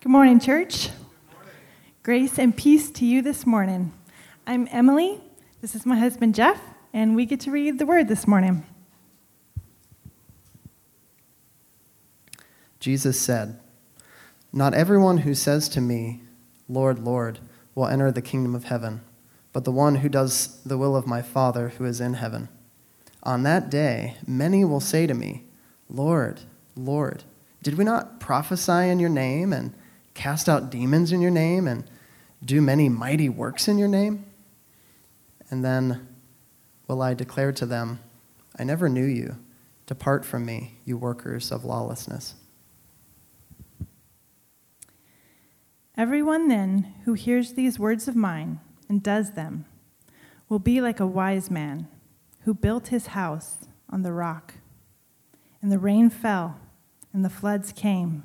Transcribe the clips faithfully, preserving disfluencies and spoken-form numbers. Good morning, church. Good morning. Grace and peace to you this morning. I'm Emily. This is my husband, Jeff, and we get to read the Word this morning. Jesus said, "Not everyone who says to me, 'Lord, Lord,' will enter the kingdom of heaven, but the one who does the will of my Father who is in heaven. On that day, many will say to me, 'Lord, Lord, did we not prophesy in your name and cast out demons in your name and do many mighty works in your name?' And then will I declare to them, 'I never knew you. Depart from me, you workers of lawlessness.'" Everyone then who hears these words of mine and does them will be like a wise man who built his house on the rock. And the rain fell, and the floods came,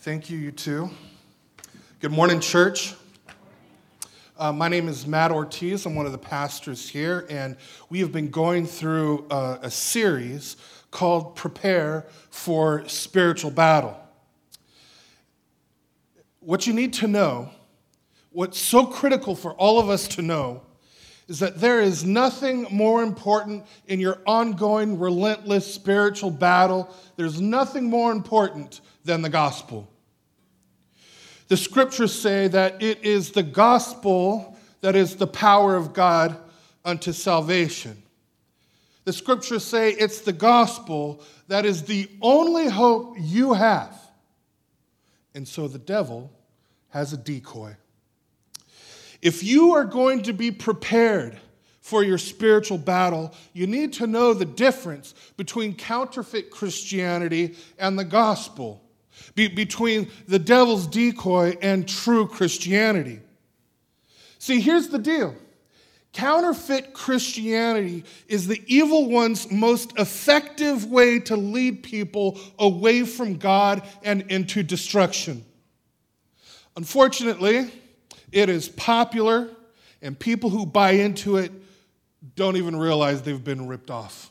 Thank you, you two. Good morning, church. Uh, my name is Matt Ortiz. I'm one of the pastors here, and we have been going through uh, a series called Prepare for Spiritual Battle. What you need to know, what's so critical for all of us to know, is that there is nothing more important in your ongoing, relentless spiritual battle. There's nothing more important than the gospel. The scriptures say that it is the gospel that is the power of God unto salvation. The scriptures say it's the gospel that is the only hope you have. And so the devil has a decoy. If you are going to be prepared for your spiritual battle, you need to know the difference between counterfeit Christianity and the gospel, be- between the devil's decoy and true Christianity. See, here's the deal. Counterfeit Christianity is the evil one's most effective way to lead people away from God and into destruction. Unfortunately, it is popular, and people who buy into it don't even realize they've been ripped off.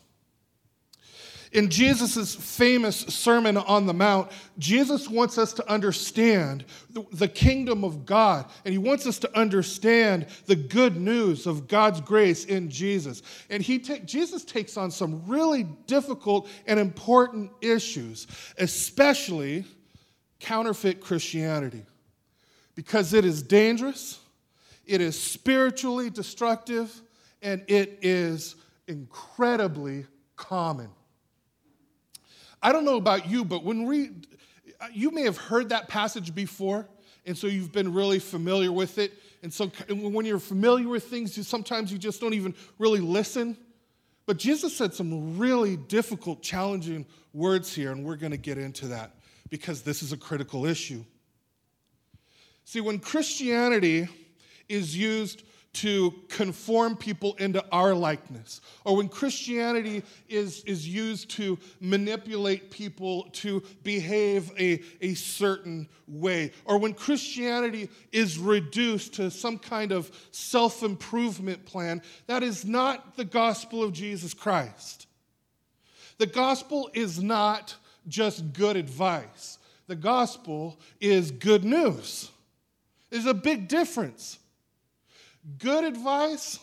In Jesus' famous Sermon on the Mount, Jesus wants us to understand the kingdom of God, and he wants us to understand the good news of God's grace in Jesus. And he ta- Jesus takes on some really difficult and important issues, especially counterfeit Christianity. Because it is dangerous, it is spiritually destructive, and it is incredibly common. I don't know about you, but when we, you may have heard that passage before, and so you've been really familiar with it. And so when you're familiar with things, you, sometimes you just don't even really listen. But Jesus said some really difficult, challenging words here, and we're going to get into that because this is a critical issue. See, when Christianity is used to conform people into our likeness, or when Christianity is, is used to manipulate people to behave a, a certain way, or when Christianity is reduced to some kind of self-improvement plan, that is not the gospel of Jesus Christ. The gospel is not just good advice. The gospel is good news. There's a big difference. Good advice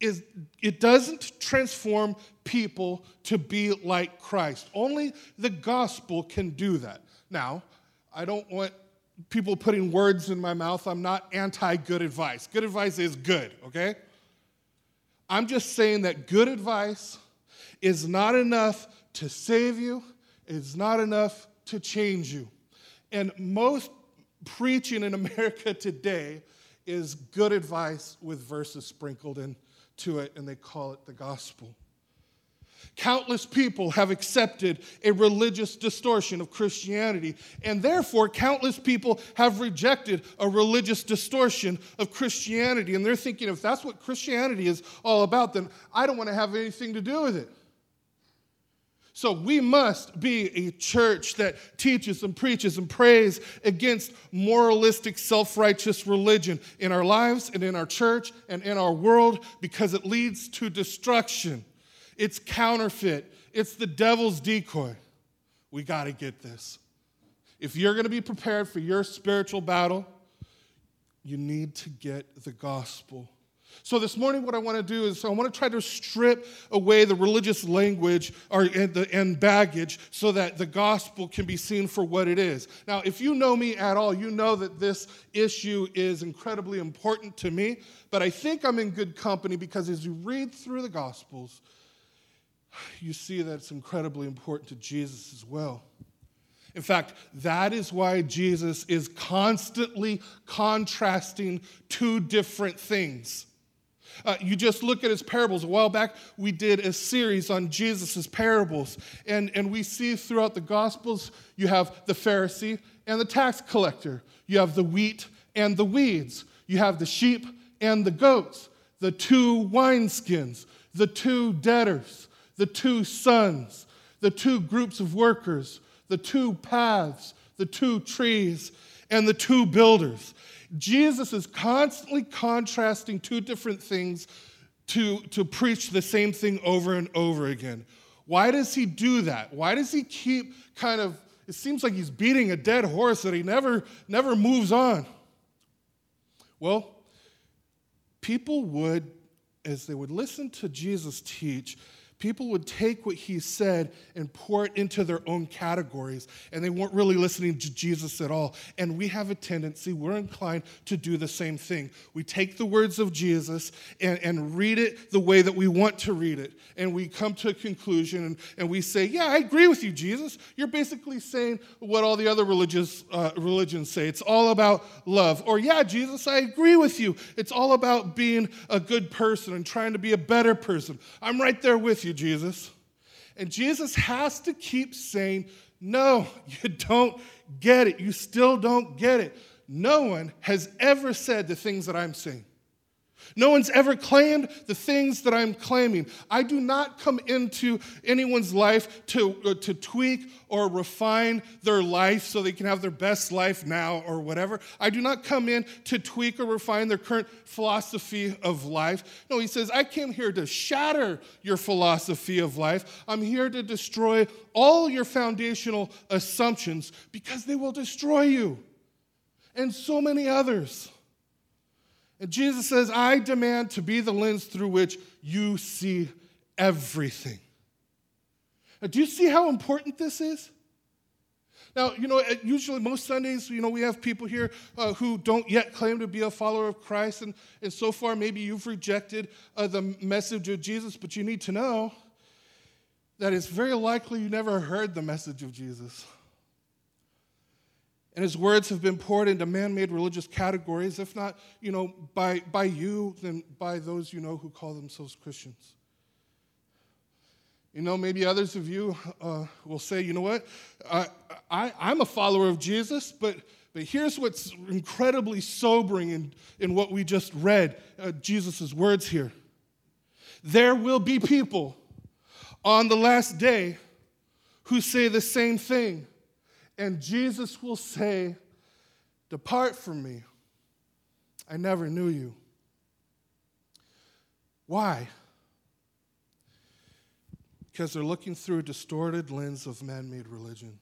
is it doesn't transform people to be like Christ. Only the gospel can do that. Now, I don't want people putting words in my mouth. I'm not anti-good advice. Good advice is good, okay? I'm just saying that good advice is not enough to save you. It's not enough to change you. And most preaching in America today is good advice with verses sprinkled into it, and they call it the gospel. Countless people have accepted a religious distortion of Christianity, and therefore countless people have rejected a religious distortion of Christianity. And they're thinking, if that's what Christianity is all about, then I don't want to have anything to do with it. So we must be a church that teaches and preaches and prays against moralistic, self-righteous religion in our lives and in our church and in our world, because it leads to destruction. It's counterfeit. It's the devil's decoy. We got to get this. If you're going to be prepared for your spiritual battle, you need to get the gospel. So this morning what I want to do is I want to try to strip away the religious language or and, the, and baggage so that the gospel can be seen for what it is. Now, if you know me at all, you know that this issue is incredibly important to me, but I think I'm in good company, because as you read through the Gospels, you see that it's incredibly important to Jesus as well. In fact, that is why Jesus is constantly contrasting two different things. Uh, you just look at his parables. A while back, we did a series on Jesus' parables. And, and we see throughout the Gospels, you have the Pharisee and the tax collector. You have the wheat and the weeds. You have the sheep and the goats, the two wineskins, the two debtors, the two sons, the two groups of workers, the two paths, the two trees, and the two builders. Jesus is constantly contrasting two different things to, to preach the same thing over and over again. Why does he do that? Why does he keep kind of, it seems like he's beating a dead horse that he never, never moves on? Well, people would, as they would listen to Jesus teach, people would take what he said and pour it into their own categories, and they weren't really listening to Jesus at all. And we have a tendency, we're inclined to do the same thing. We take the words of Jesus and, and read it the way that we want to read it. And we come to a conclusion, and, and we say, yeah, I agree with you, Jesus. You're basically saying what all the other religious uh, religions say. It's all about love. Or, yeah, Jesus, I agree with you. It's all about being a good person and trying to be a better person. I'm right there with you, Jesus. And Jesus has to keep saying, no, you don't get it. You still don't get it. No one has ever said the things that I'm saying. No one's ever claimed the things that I'm claiming. I do not come into anyone's life to, to tweak or refine their life so they can have their best life now or whatever. I do not come in to tweak or refine their current philosophy of life. No, he says, I came here to shatter your philosophy of life. I'm here to destroy all your foundational assumptions, because they will destroy you and so many others. And Jesus says, I demand to be the lens through which you see everything. Now, do you see how important this is? Now, you know, usually most Sundays, you know, we have people here uh, who don't yet claim to be a follower of Christ. And, and so far, maybe you've rejected uh, the message of Jesus, but you need to know that it's very likely you never heard the message of Jesus. And his words have been poured into man-made religious categories, if not, you know, by, by you, then by those you know who call themselves Christians. You know, maybe others of you uh, will say, you know what, I, I, I'm a follower of Jesus, but, but here's what's incredibly sobering in, in what we just read, uh, Jesus' words here. There will be people on the last day who say the same thing. And Jesus will say, depart from me. I never knew you. Why? Because they're looking through a distorted lens of man-made religion.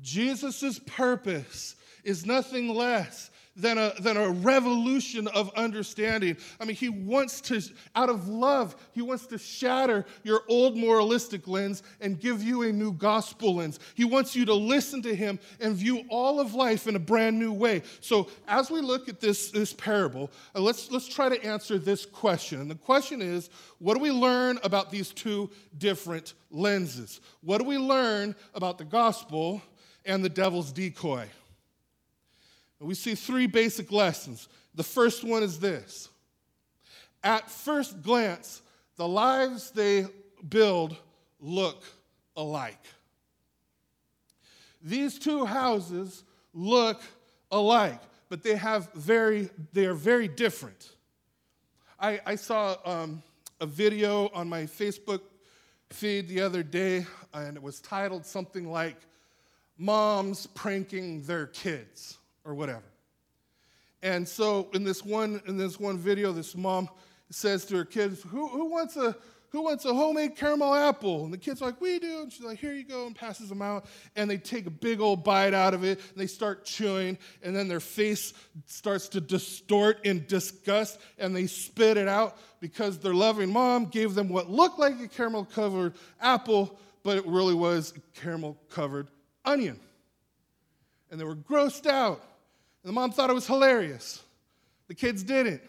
Jesus' purpose is nothing less than a, than a revolution of understanding. I mean, he wants to, out of love, he wants to shatter your old moralistic lens and give you a new gospel lens. He wants you to listen to him and view all of life in a brand new way. So as we look at this, this parable, uh, let's, let's try to answer this question. And the question is, what do we learn about these two different lenses? What do we learn about the gospel and the devil's decoy? We see three basic lessons. The first one is this. At first glance, The lives they build look alike. These two houses look alike, but they have very they are very different. I, I saw um, a video on my Facebook feed the other day, and it was titled something like "Moms Pranking Their Kids" or whatever. And so in this one in this one video, this mom says to her kids, "Who who wants a who wants a homemade caramel apple?" And the kids are like, "We do." And she's like, "Here you go," and passes them out. And they take a big old bite out of it, and they start chewing, and then their face starts to distort in disgust, and they spit it out because their loving mom gave them what looked like a caramel-covered apple, but it really was a caramel-covered onion. And they were grossed out. And the mom thought it was hilarious. The kids didn't.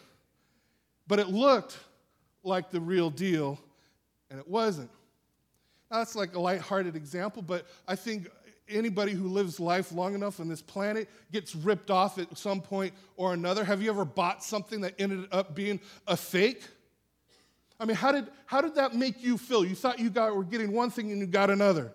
But it looked like the real deal, and it wasn't. Now, that's like a lighthearted example, but I think anybody who lives life long enough on this planet gets ripped off at some point or another. Have you ever bought something that ended up being a fake? I mean, how did how did that make you feel? You thought you got were getting one thing and you got another.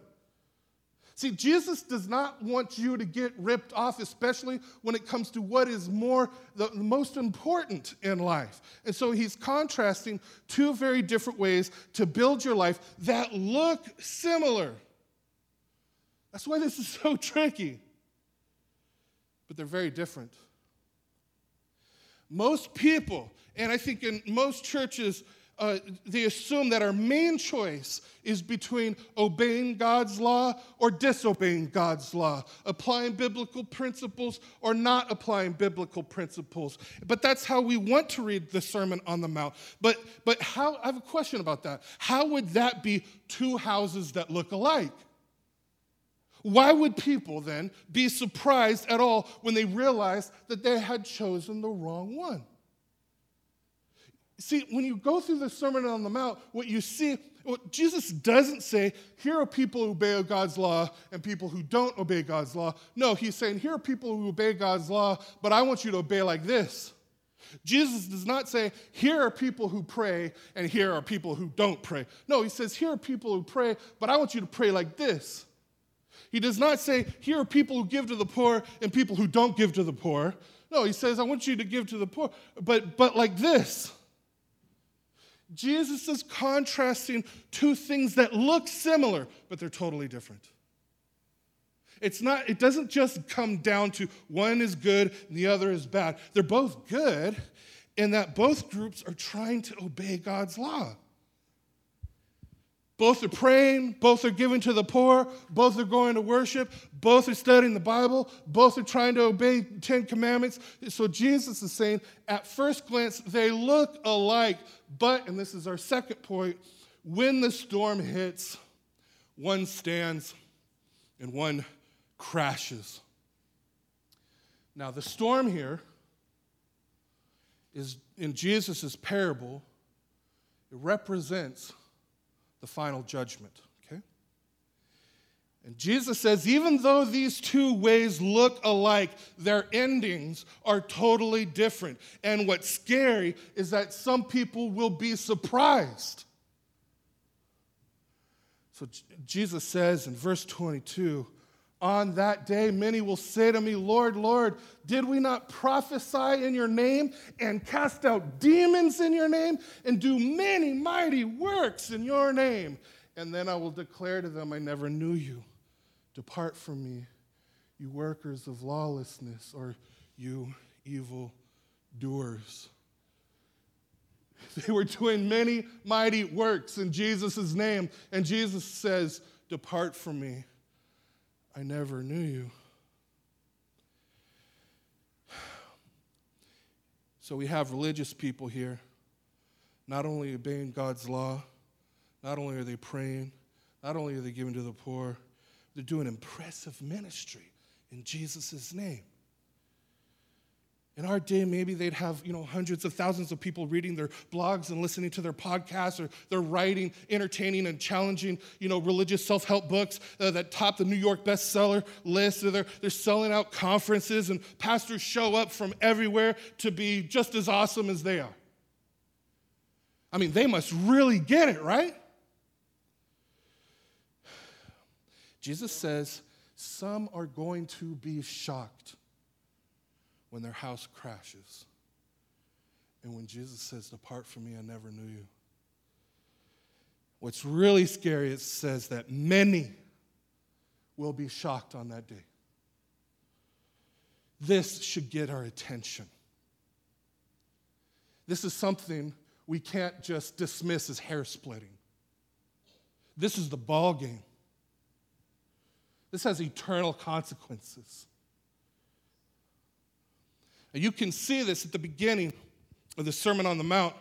See, Jesus does not want you to get ripped off, especially when it comes to what is more the most important in life. And so he's contrasting two very different ways to build your life that look similar. That's why this is so tricky. But they're very different. Most people, and I think in most churches, Uh, they assume that our main choice is between obeying God's law or disobeying God's law, applying biblical principles or not applying biblical principles. But that's how we want to read the Sermon on the Mount. But but how? I have a question about that. How would that be two houses that look alike? Why would people then be surprised at all when they realized that they had chosen the wrong one? See, when you go through the Sermon on the Mount, what you see, what Jesus doesn't say, here are people who obey God's law and people who don't obey God's law. No, he's saying, here are people who obey God's law, but I want you to obey like this. Jesus does not say, here are people who pray and here are people who don't pray. No, he says, here are people who pray, but I want you to pray like this. He does not say, here are people who give to the poor and people who don't give to the poor. No, he says, I want you to give to the poor, but but like this. Jesus is contrasting two things that look similar, but they're totally different. It's not, it doesn't just come down to one is good and the other is bad. They're both good in that both groups are trying to obey God's law. Both are praying, both are giving to the poor, both are going to worship, both are studying the Bible, both are trying to obey Ten Commandments. So Jesus is saying, at first glance, they look alike, but, and this is our second point, when the storm hits, one stands and one crashes. Now, the storm here is, in Jesus' parable, it represents the final judgment, okay? And Jesus says, even though these two ways look alike, their endings are totally different. And what's scary is that some people will be surprised. So Jesus says in verse twenty-two, on that day many will say to me, Lord, Lord, did we not prophesy in your name and cast out demons in your name and do many mighty works in your name? And then I will declare to them, I never knew you. Depart from me, you workers of lawlessness, or you evil doers. They were doing many mighty works in Jesus' name, and Jesus says, depart from me. I never knew you. So we have religious people here, not only obeying God's law, not only are they praying, not only are they giving to the poor, they're doing impressive ministry in Jesus' name. In our day, maybe they'd have, you know, hundreds of thousands of people reading their blogs and listening to their podcasts, or they're writing entertaining and challenging, you know, religious self-help books uh, that top the New York bestseller list. Or they're, they're selling out conferences, and pastors show up from everywhere to be just as awesome as they are. I mean, they must really get it, right? Jesus says some are going to be shocked when their house crashes. And when Jesus says, "Depart from me, I never knew you." What's really scary is it says that many will be shocked on that day. This should get our attention. This is something we can't just dismiss as hair splitting. This is the ball game. This has eternal consequences. And you can see this at the beginning of the Sermon on the Mount,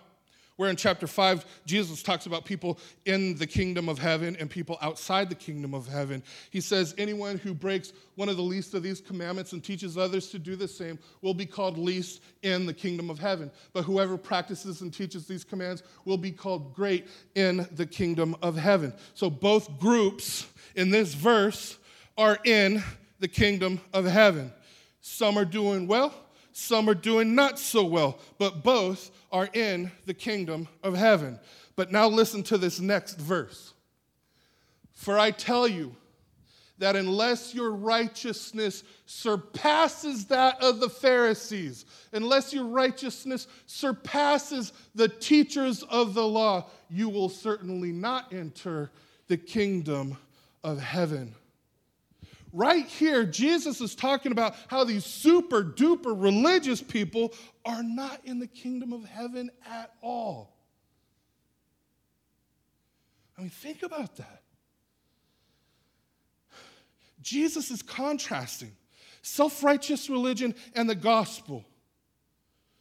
where in chapter five, Jesus talks about people in the kingdom of heaven and people outside the kingdom of heaven. He says, anyone who breaks one of the least of these commandments and teaches others to do the same will be called least in the kingdom of heaven. But whoever practices and teaches these commands will be called great in the kingdom of heaven. So both groups in this verse are in the kingdom of heaven. Some are doing well, some are doing not so well, but both are in the kingdom of heaven. But now listen to this next verse. For I tell you that unless your righteousness surpasses that of the Pharisees, unless your righteousness surpasses the teachers of the law, you will certainly not enter the kingdom of heaven. Right here, Jesus is talking about how these super duper religious people are not in the kingdom of heaven at all. I mean, think about that. Jesus is contrasting self-righteous religion and the gospel.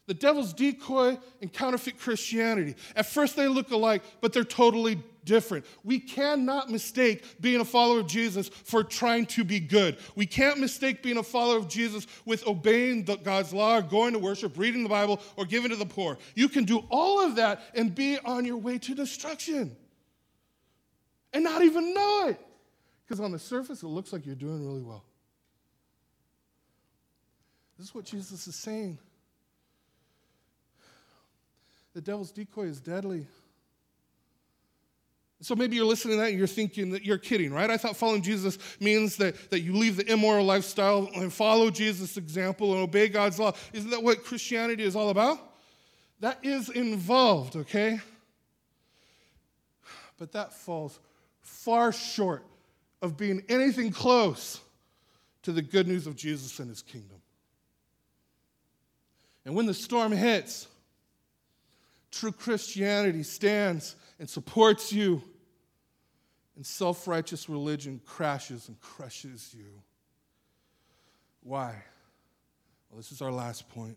The devil's decoy and counterfeit Christianity. At first they look alike, but they're totally different. We cannot mistake being a follower of Jesus for trying to be good. We can't mistake being a follower of Jesus with obeying the, God's law, or going to worship, reading the Bible, or giving to the poor. You can do all of that and be on your way to destruction and not even know it, because on the surface it looks like you're doing really well. This is what Jesus is saying. The devil's decoy is deadly. So maybe you're listening to that and you're thinking that you're kidding, right? I thought following Jesus means that, that you leave the immoral lifestyle and follow Jesus' example and obey God's law. Isn't that what Christianity is all about? That is involved, okay? But that falls far short of being anything close to the good news of Jesus and his kingdom. And when the storm hits, true Christianity stands and supports you, and self-righteous religion crashes and crushes you. Why? Well, this is our last point.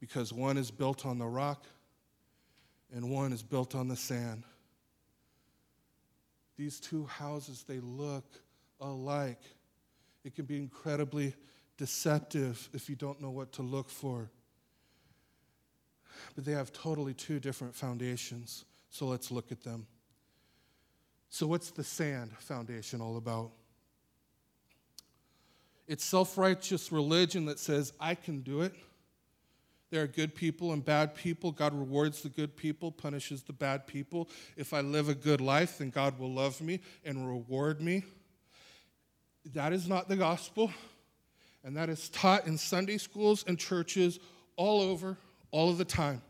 Because one is built on the rock, and one is built on the sand. These two houses, they look alike. It can be incredibly deceptive if you don't know what to look for. But they have totally two different foundations. So let's look at them. So what's the sand foundation all about? It's self-righteous religion that says, I can do it. There are good people and bad people. God rewards the good people, punishes the bad people. If I live a good life, then God will love me and reward me. That is not the gospel. And that is taught in Sunday schools and churches all over, all of the time.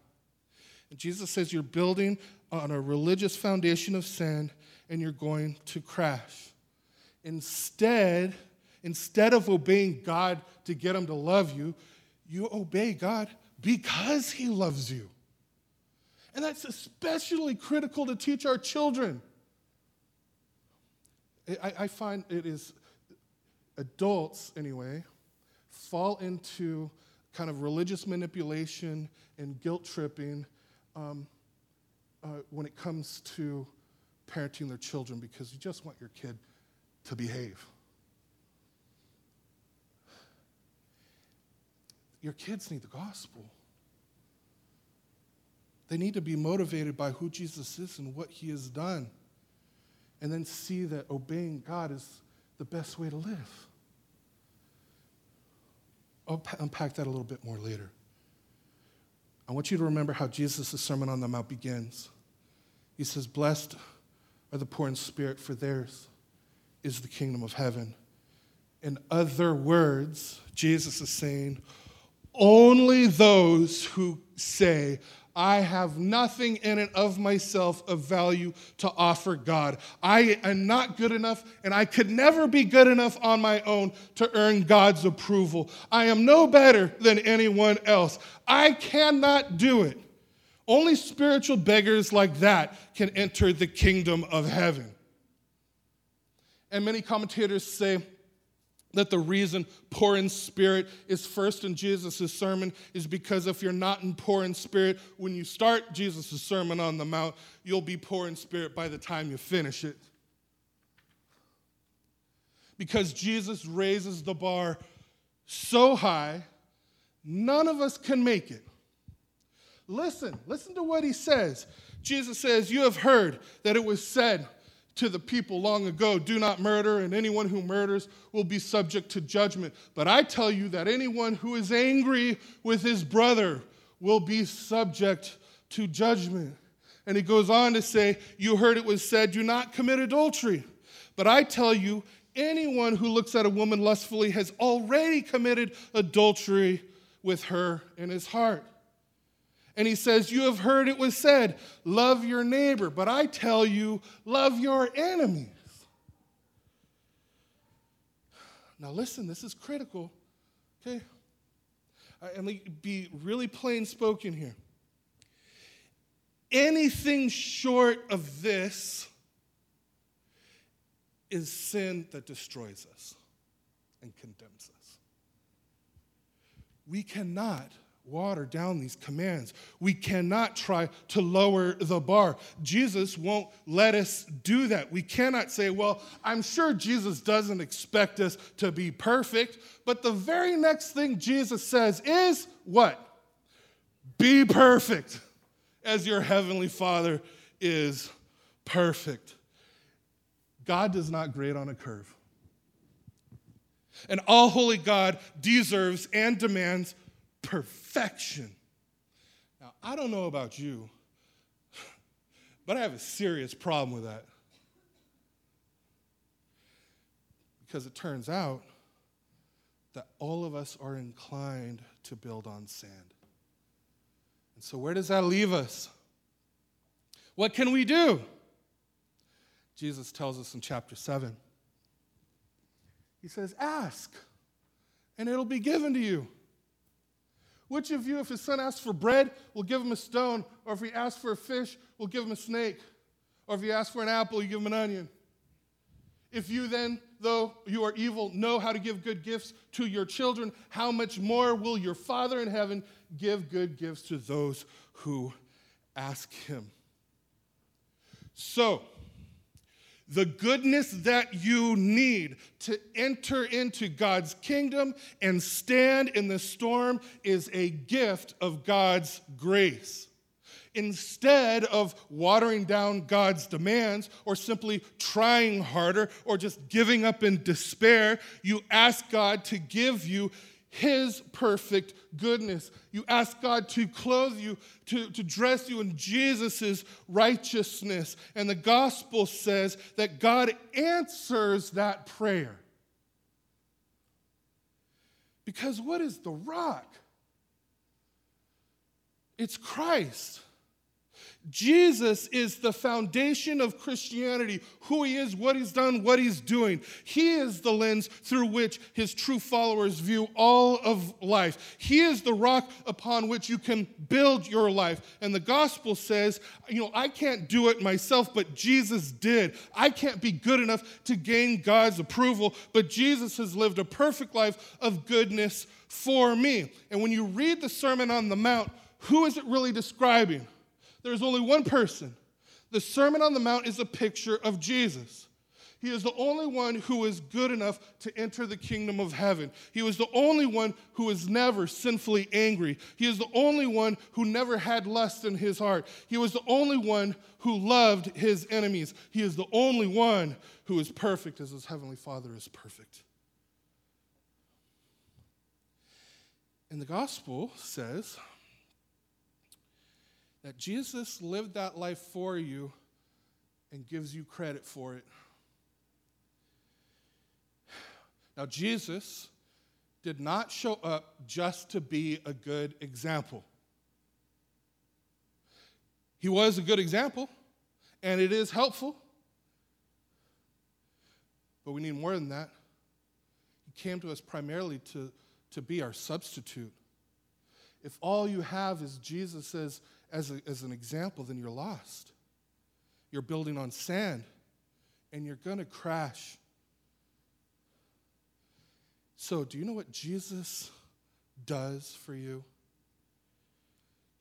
And Jesus says you're building on a religious foundation of sand and you're going to crash. Instead, instead of obeying God to get him to love you, you obey God because he loves you. And that's especially critical to teach our children. I, I find it is, adults anyway, fall into kind of religious manipulation and guilt tripping um, uh, when it comes to parenting their children, because you just want your kid to behave. Your kids need the gospel. They need to be motivated by who Jesus is and what he has done, and then see that obeying God is the best way to live. I'll unpack that a little bit more later. I want you to remember how Jesus' Sermon on the Mount begins. He says, "Blessed are the poor in spirit, for theirs is the kingdom of heaven." In other words, Jesus is saying, only those who say, I have nothing in and of myself of value to offer God. I am not good enough, and I could never be good enough on my own to earn God's approval. I am no better than anyone else. I cannot do it. Only spiritual beggars like that can enter the kingdom of heaven. And many commentators say that the reason poor in spirit is first in Jesus' sermon is because if you're not in poor in spirit, when you start Jesus' Sermon on the Mount, you'll be poor in spirit by the time you finish it. Because Jesus raises the bar so high, none of us can make it. Listen, listen to what he says. Jesus says, "You have heard that it was said to the people long ago, do not murder, and anyone who murders will be subject to judgment. But I tell you that anyone who is angry with his brother will be subject to judgment." And he goes on to say, "You heard it was said, do not commit adultery. But I tell you, anyone who looks at a woman lustfully has already committed adultery with her in his heart." And he says, "You have heard it was said, love your neighbor, but I tell you, love your enemies." Now listen, this is critical, okay? And let me be really plain spoken here. Anything short of this is sin that destroys us and condemns us. We cannot water down these commands. We cannot try to lower the bar. Jesus won't let us do that. We cannot say, well, I'm sure Jesus doesn't expect us to be perfect, but the very next thing Jesus says is what? Be perfect as your heavenly Father is perfect. God does not grade on a curve. An all-holy God deserves and demands perfection. Now, I don't know about you, but I have a serious problem with that. Because it turns out that all of us are inclined to build on sand. And so where does that leave us? What can we do? Jesus tells us in chapter seven. He says, "Ask, and it'll be given to you. Which of you, if his son asks for bread, will give him a stone? Or if he asks for a fish, will give him a snake? Or if he asks for an apple, you give him an onion? If you then, though you are evil, know how to give good gifts to your children, how much more will your Father in heaven give good gifts to those who ask him?" So, the goodness that you need to enter into God's kingdom and stand in the storm is a gift of God's grace. Instead of watering down God's demands or simply trying harder or just giving up in despair, you ask God to give you his perfect goodness. You ask God to clothe you, to, to dress you in Jesus' righteousness. And the gospel says that God answers that prayer. Because what is the rock? It's Christ. Jesus is the foundation of Christianity, who he is, what he's done, what he's doing. He is the lens through which his true followers view all of life. He is the rock upon which you can build your life. And the gospel says, you know, I can't do it myself, but Jesus did. I can't be good enough to gain God's approval, but Jesus has lived a perfect life of goodness for me. And when you read the Sermon on the Mount, who is it really describing? There's only one person. The Sermon on the Mount is a picture of Jesus. He is the only one who is good enough to enter the kingdom of heaven. He was the only one who is never sinfully angry. He is the only one who never had lust in his heart. He was the only one who loved his enemies. He is the only one who is perfect as his heavenly Father is perfect. And the gospel says that Jesus lived that life for you and gives you credit for it. Now, Jesus did not show up just to be a good example. He was a good example, and it is helpful. But we need more than that. He came to us primarily to, to be our substitute. If all you have is Jesus as, as, a, as an example, then you're lost. You're building on sand, and you're going to crash. So, do you know what Jesus does for you?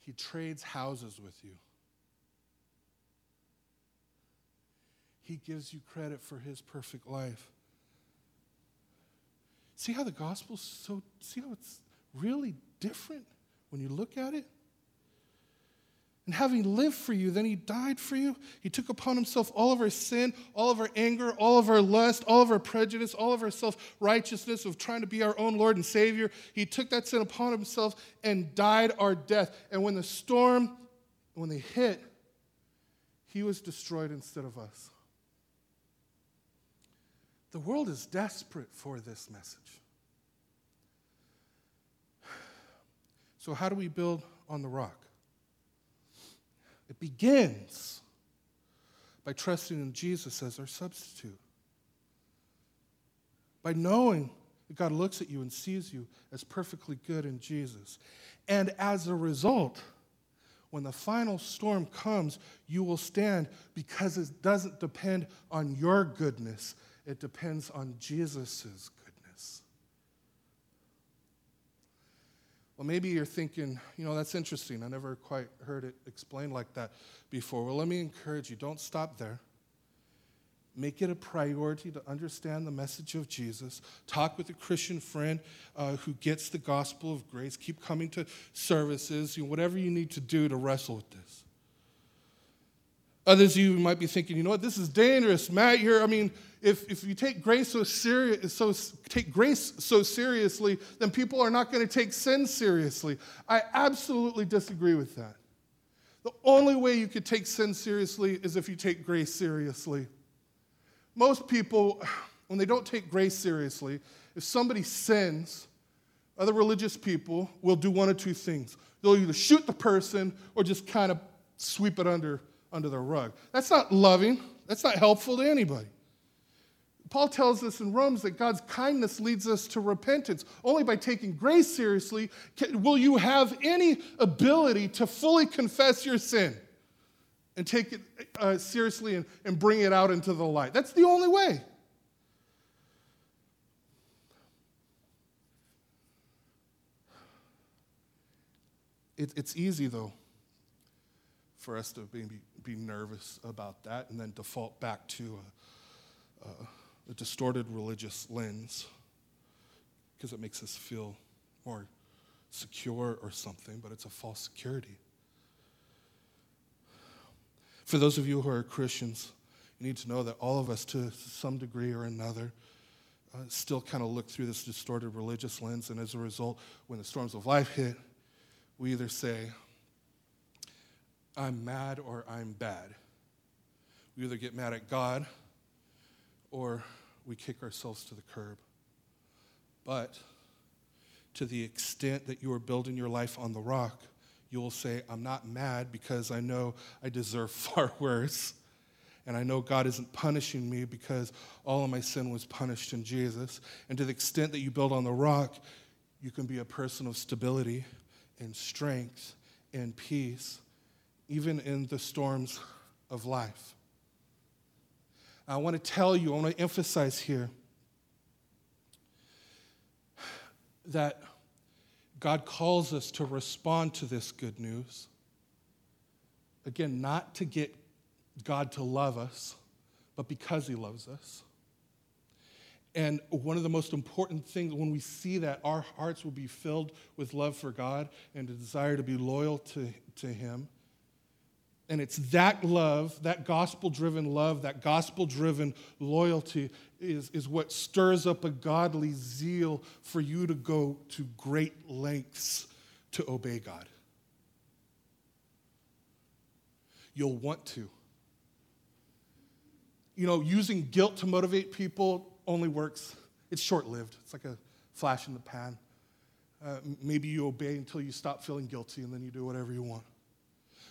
He trades houses with you. He gives you credit for his perfect life. See how the gospel's so, see how it's really different when you look at it? And having lived for you, then he died for you. He took upon himself all of our sin, all of our anger, all of our lust, all of our prejudice, all of our self-righteousness of trying to be our own Lord and Savior. He took that sin upon himself and died our death. And when the storm, when they hit, he was destroyed instead of us. The world is desperate for this message. So how do we build on the rock? It begins by trusting in Jesus as our substitute. By knowing that God looks at you and sees you as perfectly good in Jesus. And as a result, when the final storm comes, you will stand because it doesn't depend on your goodness. It depends on Jesus' goodness. Well, maybe you're thinking, you know, that's interesting. I never quite heard it explained like that before. Well, let me encourage you, don't stop there. Make it a priority to understand the message of Jesus. Talk with a Christian friend uh, who gets the gospel of grace. Keep coming to services, you know, whatever you need to do to wrestle with this. Others of you might be thinking, you know what, this is dangerous, Matt. You're, I mean, if, if you take grace so serious, so take grace so seriously, then people are not going to take sin seriously. I absolutely disagree with that. The only way you could take sin seriously is if you take grace seriously. Most people, when they don't take grace seriously, if somebody sins, other religious people will do one of two things. They'll either shoot the person or just kind of sweep it under under the rug. That's not loving. That's not helpful to anybody. Paul tells us in Romans that God's kindness leads us to repentance. Only by taking grace seriously can, will you have any ability to fully confess your sin and take it uh, seriously and, and bring it out into the light. That's the only way. It, it's easy, though, for us to be, be nervous about that and then default back to a, a, a distorted religious lens because it makes us feel more secure or something, but it's a false security. For those of you who are Christians, you need to know that all of us, to some degree or another, uh, still kind of look through this distorted religious lens, and as a result, when the storms of life hit, we either say, I'm mad or I'm bad. We either get mad at God or we kick ourselves to the curb. But to the extent that you are building your life on the rock, you will say, I'm not mad because I know I deserve far worse. And I know God isn't punishing me because all of my sin was punished in Jesus. And to the extent that you build on the rock, you can be a person of stability and strength and peace, even in the storms of life. I want to tell you, I want to emphasize here that God calls us to respond to this good news. Again, not to get God to love us, but because he loves us. And one of the most important things, when we see that, our hearts will be filled with love for God and a desire to be loyal to, to him. And it's that love, that gospel-driven love, that gospel-driven loyalty is, is what stirs up a godly zeal for you to go to great lengths to obey God. you'll want to. You know, using guilt to motivate people only works. It's short-lived. It's like a flash in the pan. Uh, maybe you obey until you stop feeling guilty, and then you do whatever you want.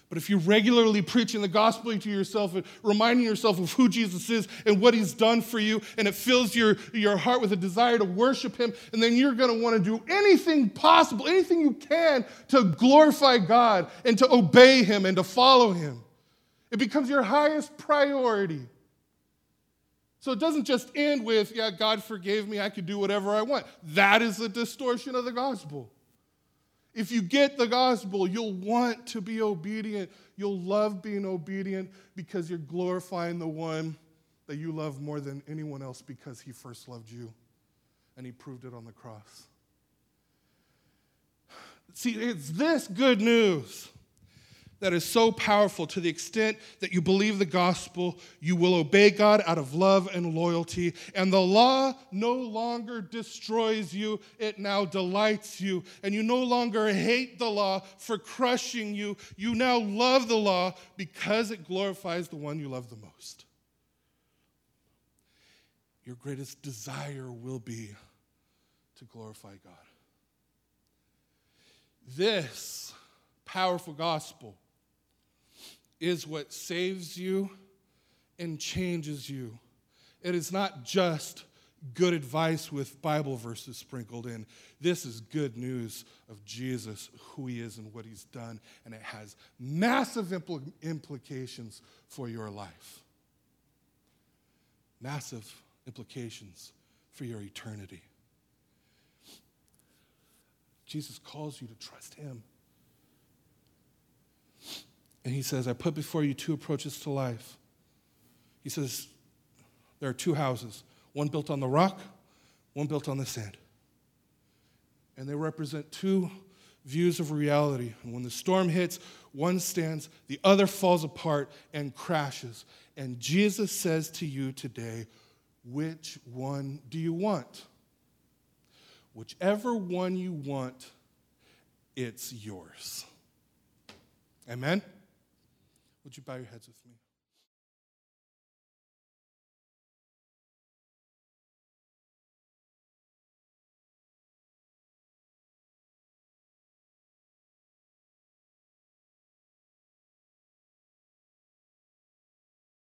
But if you're regularly preaching the gospel to yourself and reminding yourself of who Jesus is and what he's done for you, and it fills your, your heart with a desire to worship him, and then you're going to want to do anything possible, anything you can to glorify God and to obey him and to follow him. It becomes your highest priority. So it doesn't just end with, yeah, God forgave me, I could do whatever I want. That is the distortion of the gospel. If you get the gospel, you'll want to be obedient. You'll love being obedient because you're glorifying the one that you love more than anyone else because he first loved you and he proved it on the cross. See, it's this good news that is so powerful. To the extent that you believe the gospel, you will obey God out of love and loyalty, and the law no longer destroys you, it now delights you, and you no longer hate the law for crushing you. You now love the law because it glorifies the one you love the most. Your greatest desire will be to glorify God. This powerful gospel is what saves you and changes you. It is not just good advice with Bible verses sprinkled in. This is good news of Jesus, who he is and what he's done, and it has massive impl- implications for your life. Massive implications for your eternity. Jesus calls you to trust him. And he says, I put before you two approaches to life. He says, there are two houses, one built on the rock, one built on the sand. And they represent two views of reality. And when the storm hits, one stands, the other falls apart and crashes. And Jesus says to you today, which one do you want? Whichever one you want, it's yours. Amen? Would you bow your heads with me?